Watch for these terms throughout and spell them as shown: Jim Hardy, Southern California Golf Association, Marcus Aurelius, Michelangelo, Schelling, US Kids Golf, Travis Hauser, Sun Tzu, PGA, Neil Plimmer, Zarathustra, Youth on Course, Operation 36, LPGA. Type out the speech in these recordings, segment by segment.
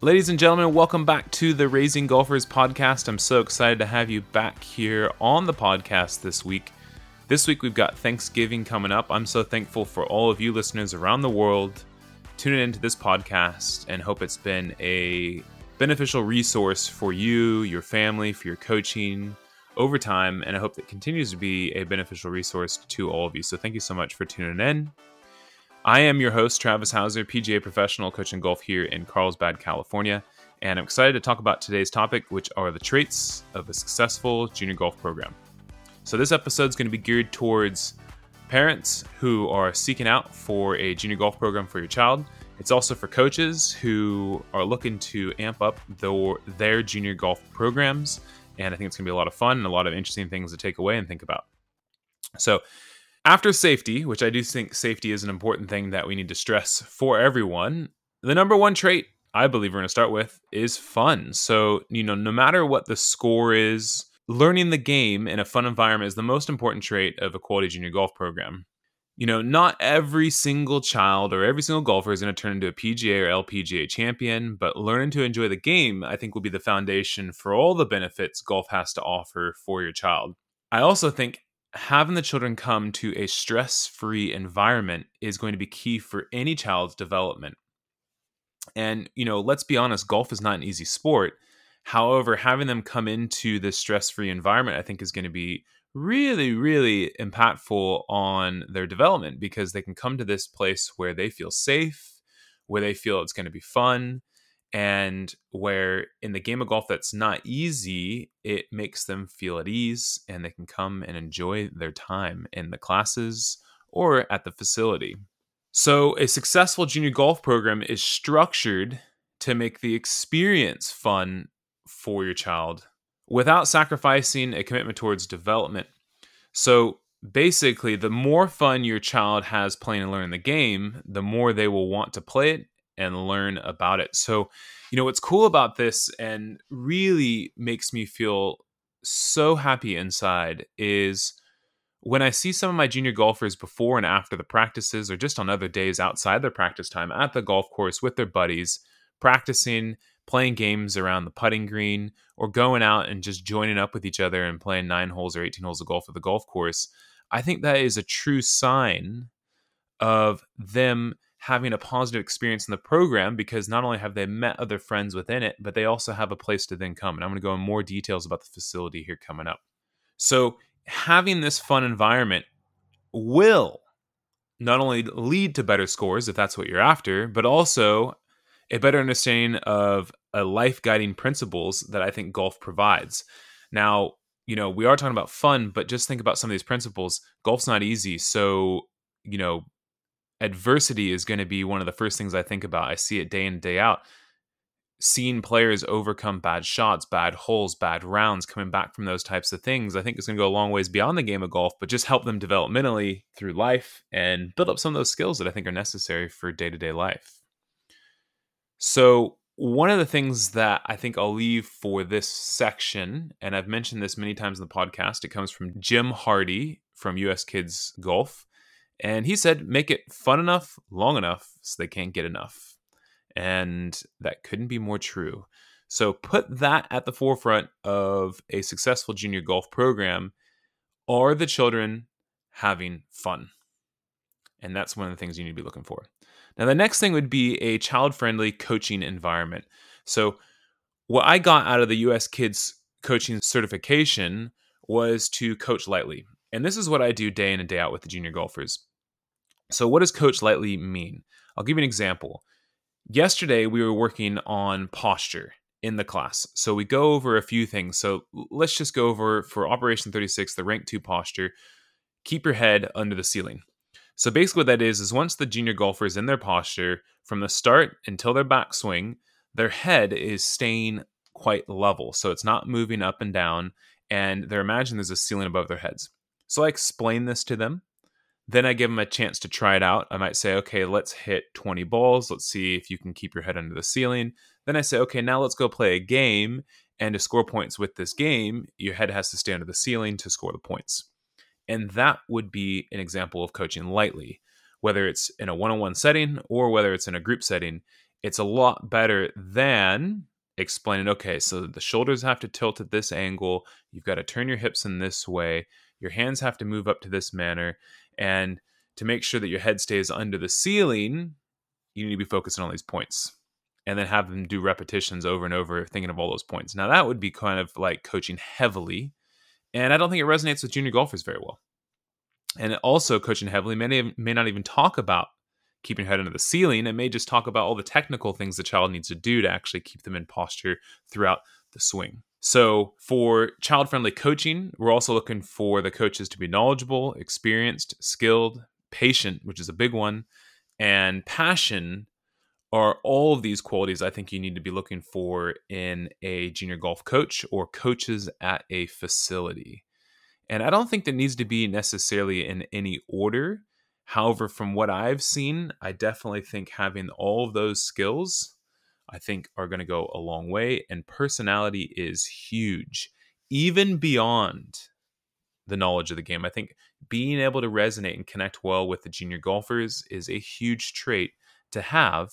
Ladies and gentlemen, welcome back to the Raising Golfers Podcast. I'm so excited to have you back here on the podcast this week. This week we've got Thanksgiving coming up. I'm so thankful for all of you listeners around the world tuning into this podcast, and hope it's been a beneficial resource for you, your family, for your coaching over time, and I hope that continues to be a beneficial resource to all of you. So thank you so much for tuning in. I am your host, Travis Hauser, PGA professional, coaching golf here in Carlsbad, California, and I'm excited to talk about today's topic, which are the traits of a successful junior golf program. So this episode is going to be geared towards parents who are seeking out for a junior golf program for your child. It's also for coaches who are looking to amp up their junior golf programs, and I think it's going to be a lot of fun and a lot of interesting things to take away and think about. So after safety, which I do think safety is an important thing that we need to stress for everyone, the number one trait I believe we're going to start with is fun. So, no matter what the score is, learning the game in a fun environment is the most important trait of a quality junior golf program. Not every single child or every single golfer is going to turn into a PGA or LPGA champion, but learning to enjoy the game, I think, will be the foundation for all the benefits golf has to offer for your child. I also think having the children come to a stress-free environment is going to be key for any child's development. And, let's be honest, golf is not an easy sport. However, having them come into this stress-free environment, I think, is going to be really, really impactful on their development, because they can come to this place where they feel safe, where they feel it's going to be fun, and where in the game of golf that's not easy, it makes them feel at ease and they can come and enjoy their time in the classes or at the facility. So a successful junior golf program is structured to make the experience fun for your child without sacrificing a commitment towards development. So basically, the more fun your child has playing and learning the game, the more they will want to play it and learn about it. So, what's cool about this and really makes me feel so happy inside is when I see some of my junior golfers before and after the practices, or just on other days outside their practice time at the golf course with their buddies, practicing, playing games around the putting green, or going out and just joining up with each other and playing 9 holes or 18 holes of golf at the golf course. I think that is a true sign of them having a positive experience in the program, because not only have they met other friends within it, but they also have a place to then come. And I'm going to go in more details about the facility here coming up. So having this fun environment will not only lead to better scores, if that's what you're after, but also a better understanding of a life guiding principles that I think golf provides. Now, we are talking about fun, but just think about some of these principles. Golf's not easy. So, adversity is going to be one of the first things I think about. I see it day in, day out. Seeing players overcome bad shots, bad holes, bad rounds, coming back from those types of things, I think is going to go a long ways beyond the game of golf, but just help them developmentally through life and build up some of those skills that I think are necessary for day-to-day life. So one of the things that I think I'll leave for this section, and I've mentioned this many times in the podcast, it comes from Jim Hardy from US Kids Golf. And he said, make it fun enough, long enough, so they can't get enough. And that couldn't be more true. So put that at the forefront of a successful junior golf program. Are the children having fun? And that's one of the things you need to be looking for. Now, the next thing would be a child-friendly coaching environment. So what I got out of the US Kids Coaching Certification was to coach lightly. And this is what I do day in and day out with the junior golfers. So what does coach lightly mean? I'll give you an example. Yesterday, we were working on posture in the class. So we go over a few things. So let's just go over, for Operation 36, the rank 2 posture, keep your head under the ceiling. So basically what that is once the junior golfer is in their posture, from the start until their backswing, their head is staying quite level. So it's not moving up and down. and they're imagining there's a ceiling above their heads. So I explain this to them. Then I give them a chance to try it out. I might say, okay, let's hit 20 balls. Let's see if you can keep your head under the ceiling. Then I say, okay, now let's go play a game. And to score points with this game, your head has to stay under the ceiling to score the points. And that would be an example of coaching lightly, whether it's in a one-on-one setting or whether it's in a group setting. It's a lot better than explaining, okay, so the shoulders have to tilt at this angle. You've got to turn your hips in this way. Your hands have to move up to this manner. And to make sure that your head stays under the ceiling, you need to be focusing on these points and then have them do repetitions over and over, thinking of all those points. Now, that would be kind of like coaching heavily. And I don't think it resonates with junior golfers very well. And also, coaching heavily may not even talk about keeping your head under the ceiling. It may just talk about all the technical things the child needs to do to actually keep them in posture throughout the swing. So for child-friendly coaching, we're also looking for the coaches to be knowledgeable, experienced, skilled, patient, which is a big one, and passion are all of these qualities I think you need to be looking for in a junior golf coach or coaches at a facility. And I don't think that needs to be necessarily in any order. However, from what I've seen, I definitely think having all of those skills I think are going to go a long way, and personality is huge, even beyond the knowledge of the game. I think being able to resonate and connect well with the junior golfers is a huge trait to have,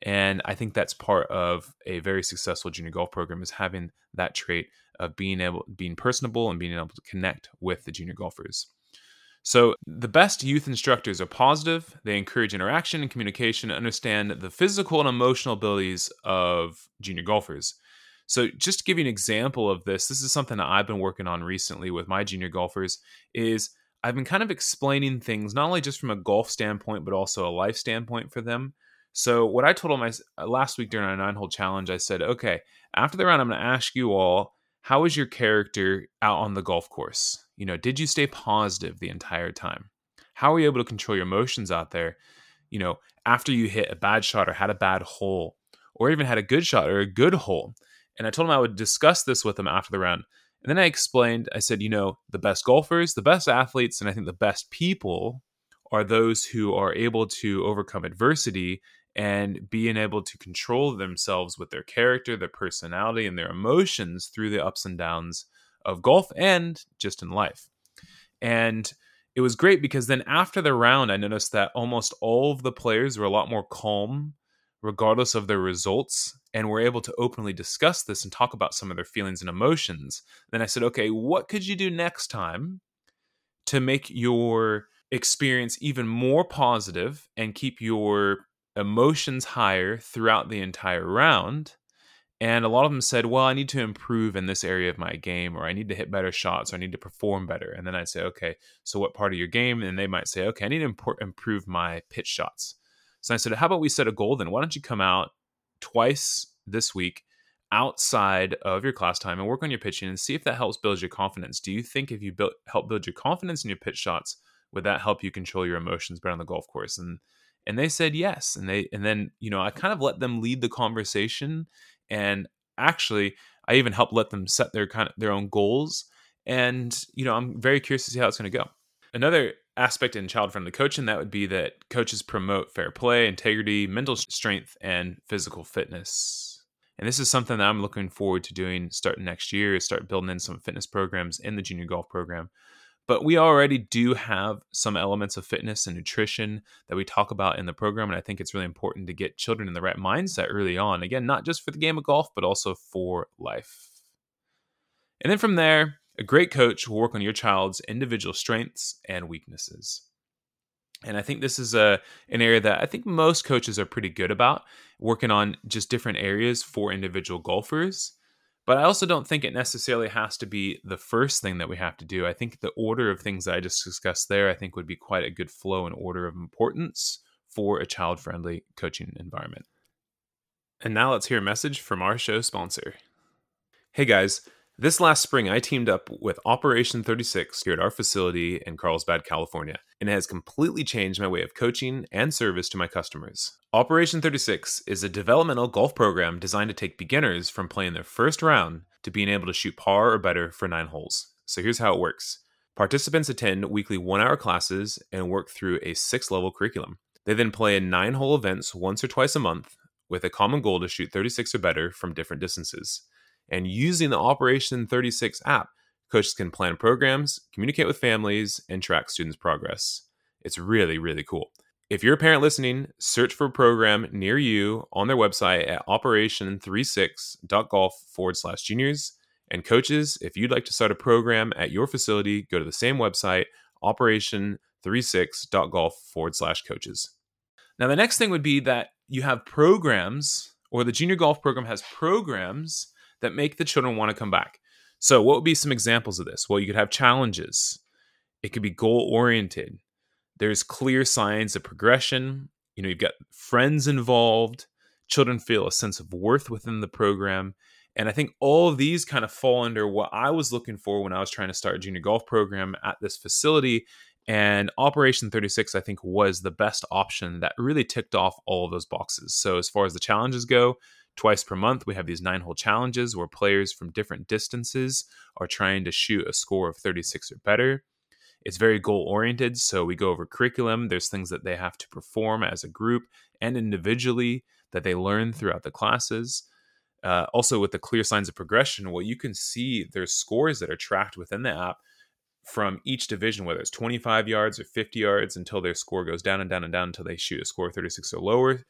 and I think that's part of a very successful junior golf program, is having that trait of being personable and being able to connect with the junior golfers. So the best youth instructors are positive. They encourage interaction and communication, and understand the physical and emotional abilities of junior golfers. So just to give you an example of this is something that I've been working on recently with my junior golfers, is I've been kind of explaining things, not only just from a golf standpoint, but also a life standpoint for them. So what I told them last week during our 9-hole challenge, I said, okay, after the round, I'm going to ask you all, how is your character out on the golf course? You know, did you stay positive the entire time? How were you able to control your emotions out there? You know, after you hit a bad shot or had a bad hole, or even had a good shot or a good hole. And I told them I would discuss this with them after the round. And then I explained, I said, you know, the best golfers, the best athletes, and I think the best people are those who are able to overcome adversity and being able to control themselves with their character, their personality, and their emotions through the ups and downs of golf and just in life. And it was great because then after the round, I noticed that almost all of the players were a lot more calm, regardless of their results, and were able to openly discuss this and talk about some of their feelings and emotions. Then I said, okay, what could you do next time to make your experience even more positive and keep your emotions higher throughout the entire round? And a lot of them said, well, I need to improve in this area of my game, or I need to hit better shots, or I need to perform better. And then I'd say, okay, so what part of your game? And they might say, okay, I need to improve my pitch shots. So I said, how about we set a goal then? Why don't you come out twice this week outside of your class time and work on your pitching and see if that helps build your confidence. Do you think if you help build your confidence in your pitch shots, would that help you control your emotions better on the golf course? And they said yes. And then, you know, I kind of let them lead the conversation. And actually, I even helped let them set their own goals. And, you know, I'm very curious to see how it's going to go. Another aspect in child-friendly coaching, that would be that coaches promote fair play, integrity, mental strength, and physical fitness. And this is something that I'm looking forward to doing starting next year, is start building in some fitness programs in the junior golf program. But we already do have some elements of fitness and nutrition that we talk about in the program. And I think it's really important to get children in the right mindset early on. Again, not just for the game of golf, but also for life. And then from there, a great coach will work on your child's individual strengths and weaknesses. And I think this is an area that I think most coaches are pretty good about, working on just different areas for individual golfers. But I also don't think it necessarily has to be the first thing that we have to do. I think the order of things that I just discussed there, I think would be quite a good flow and order of importance for a child-friendly coaching environment. And now let's hear a message from our show sponsor. Hey guys, this last spring I teamed up with Operation 36 here at our facility in Carlsbad, California, and it has completely changed my way of coaching and service to my customers. Operation 36 is a developmental golf program designed to take beginners from playing their first round to being able to shoot par or better for 9 holes. So here's how it works. Participants attend weekly 1-hour classes and work through a 6-level curriculum. They then play in 9-hole events once or twice a month with a common goal to shoot 36 or better from different distances. And using the Operation 36 app, coaches can plan programs, communicate with families, and track students' progress. It's really, really cool. If you're a parent listening, search for a program near you on their website at operation36.golf/juniors. And coaches, if you'd like to start a program at your facility, go to the same website, operation36.golf/coaches. Now, the next thing would be that you have programs, or the junior golf program has programs that make the children want to come back. So what would be some examples of this? Well, you could have challenges. It could be goal-oriented. There's clear signs of progression. You know, you've got friends involved. Children feel a sense of worth within the program. And I think all of these kind of fall under what I was looking for when I was trying to start a junior golf program at this facility. And Operation 36, I think, was the best option that really ticked off all of those boxes. So as far as the challenges go, twice per month, we have these 9-hole challenges where players from different distances are trying to shoot a score of 36 or better. It's very goal-oriented, so we go over curriculum. There's things that they have to perform as a group and individually that they learn throughout the classes. Also, with the clear signs of progression, well, you can see there's scores that are tracked within the app from each division, whether it's 25 yards or 50 yards, until their score goes down and down and down until they shoot a score of 36 or lower.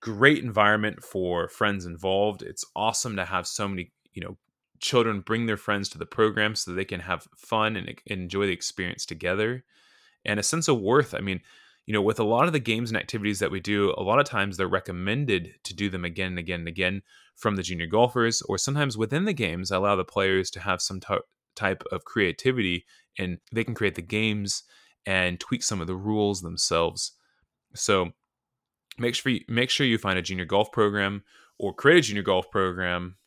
Great environment for friends involved. It's awesome to have so many, children bring their friends to the program so they can have fun and enjoy the experience together. And a sense of worth. I mean, with a lot of the games and activities that we do, a lot of times they're recommended to do them again and again and again from the junior golfers, or sometimes within the games, allow the players to have some type of creativity, and they can create the games and tweak some of the rules themselves. So make sure you find a junior golf program or create a junior golf program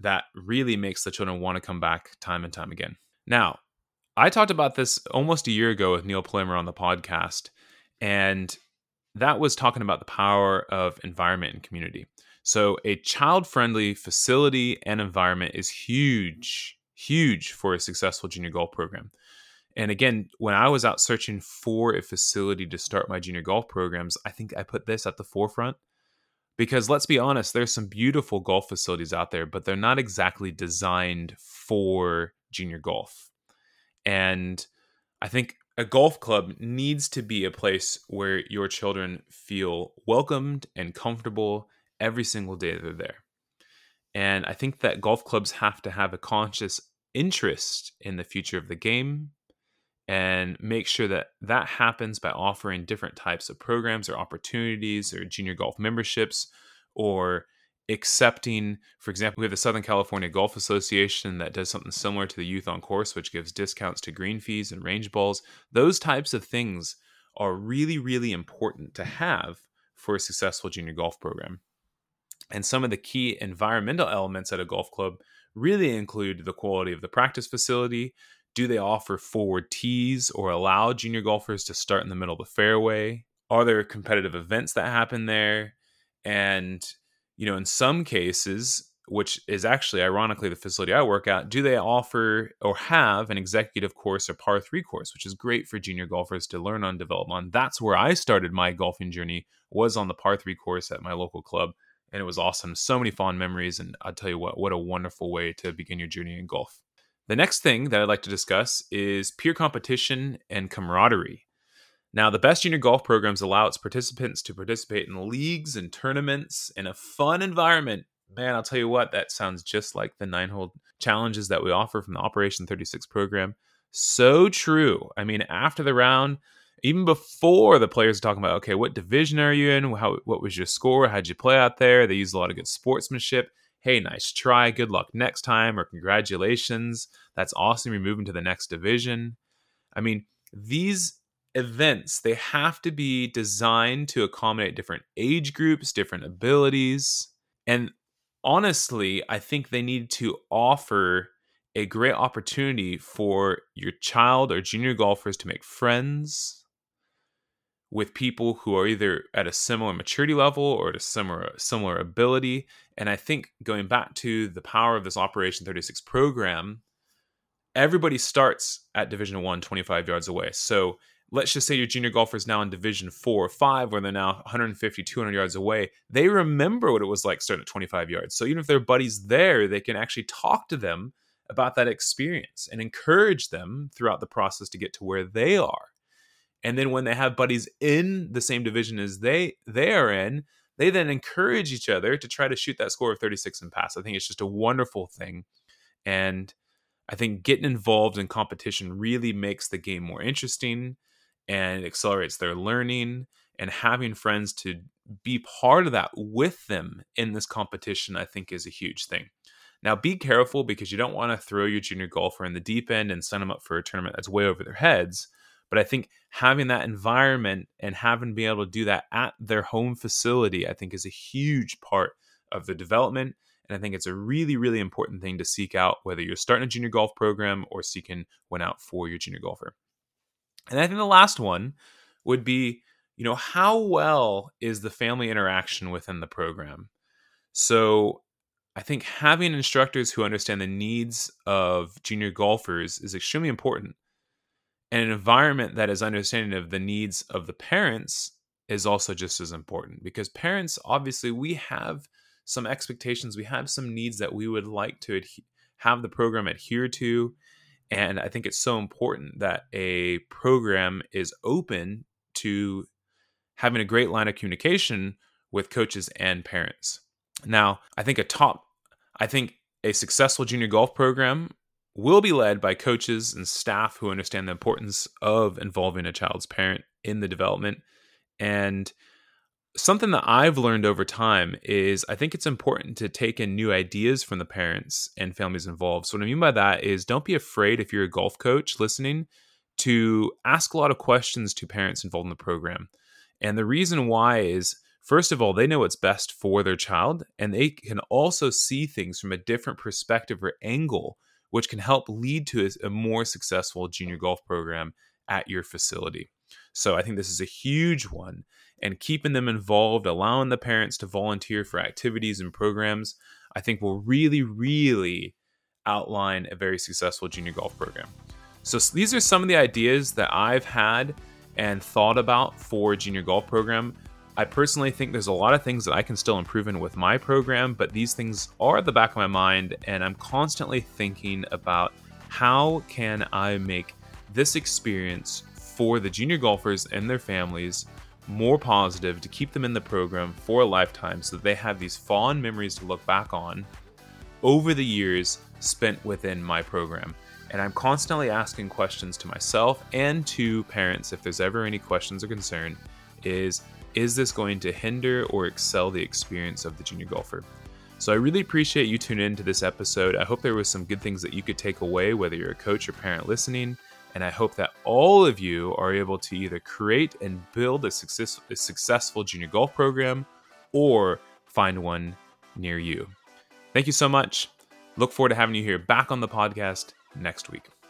that really makes the children want to come back time and time again. Now, I talked about this almost a year ago with Neil Plimmer on the podcast, and that was talking about the power of environment and community. So a child-friendly facility and environment is huge for a successful junior golf program. And again, when I was out searching for a facility to start my junior golf programs, I think I put this at the forefront, because let's be honest, there's some beautiful golf facilities out there, but they're not exactly designed for junior golf. And I think a golf club needs to be a place where your children feel welcomed and comfortable every single day they're there. And I think that golf clubs have to have a conscious interest in the future of the game and make sure that that happens by offering different types of programs or opportunities or junior golf memberships, or accepting, for example, we have the Southern California Golf Association that does something similar to the Youth on Course, which gives discounts to green fees and range balls. Those types of things are really, really important to have for a successful junior golf program. And some of the key environmental elements at a golf club really include the quality of the practice facility. Do they offer forward tees or allow junior golfers to start in the middle of the fairway? Are there competitive events that happen there? And, in some cases, which is actually ironically the facility I work at, do they offer or have an executive course or par 3 course, which is great for junior golfers to learn on, develop on. That's where I started my golfing journey, was on the par 3 course at my local club. And it was awesome. So many fond memories. And I'll tell you what a wonderful way to begin your journey in golf. The next thing that I'd like to discuss is peer competition and camaraderie. Now, the best junior golf programs allow its participants to participate in leagues and tournaments in a fun environment. Man, I'll tell you what, that sounds just like the 9-hole challenges that we offer from the Operation 36 program. So true. I mean, after the round, even before, the players are talking about, okay, what division are you in? What was your score? How'd you play out there? They use a lot of good sportsmanship. Hey, nice try. Good luck next time, or congratulations. That's awesome. You're moving to the next division. I mean, these events, they have to be designed to accommodate different age groups, different abilities. And honestly, I think they need to offer a great opportunity for your child or junior golfers to make friends, with people who are either at a similar maturity level or at a similar ability. And I think going back to the power of this Operation 36 program, everybody starts at Division 1, 25 yards away. So let's just say your junior golfer is now in Division 4 or 5, where they're now 150, 200 yards away. They remember what it was like starting at 25 yards. So even if their buddy's there, they can actually talk to them about that experience and encourage them throughout the process to get to where they are. And then when they have buddies in the same division as they are in, they then encourage each other to try to shoot that score of 36 and pass. I think it's just a wonderful thing. And I think getting involved in competition really makes the game more interesting and accelerates their learning, and having friends to be part of that with them in this competition, I think, is a huge thing. Now, be careful, because you don't want to throw your junior golfer in the deep end and sign them up for a tournament that's way over their heads. But I think having that environment and having been able to do that at their home facility, I think, is a huge part of their development. And I think it's a really, really important thing to seek out, whether you're starting a junior golf program or seeking one out for your junior golfer. And I think the last one would be, you know, how well is the family interaction within the program? So I think having instructors who understand the needs of junior golfers is extremely important. And an environment that is understanding of the needs of the parents is also just as important, because parents, obviously, we have some expectations, we have some needs that we would like to have the program adhere to. And I think it's so important that a program is open to having a great line of communication with coaches and parents. Now, I think a successful junior golf program will be led by coaches and staff who understand the importance of involving a child's parent in the development. And something that I've learned over time is I think it's important to take in new ideas from the parents and families involved. So what I mean by that is, don't be afraid, if you're a golf coach listening, to ask a lot of questions to parents involved in the program. And the reason why is, first of all, they know what's best for their child, and they can also see things from a different perspective or angle, which can help lead to a more successful junior golf program at your facility. So I think this is a huge one, and keeping them involved, allowing the parents to volunteer for activities and programs, I think will really, really outline a very successful junior golf program. So these are some of the ideas that I've had and thought about for a junior golf program. I personally think there's a lot of things that I can still improve in with my program, but these things are at the back of my mind, and I'm constantly thinking about how can I make this experience for the junior golfers and their families more positive, to keep them in the program for a lifetime, so that they have these fond memories to look back on over the years spent within my program. And I'm constantly asking questions to myself and to parents, if there's ever any questions or concern, is this going to hinder or excel the experience of the junior golfer? So I really appreciate you tuning into this episode. I hope there was some good things that you could take away, whether you're a coach or parent listening. And I hope that all of you are able to either create and build a successful junior golf program, or find one near you. Thank you so much. Look forward to having you here back on the podcast next week.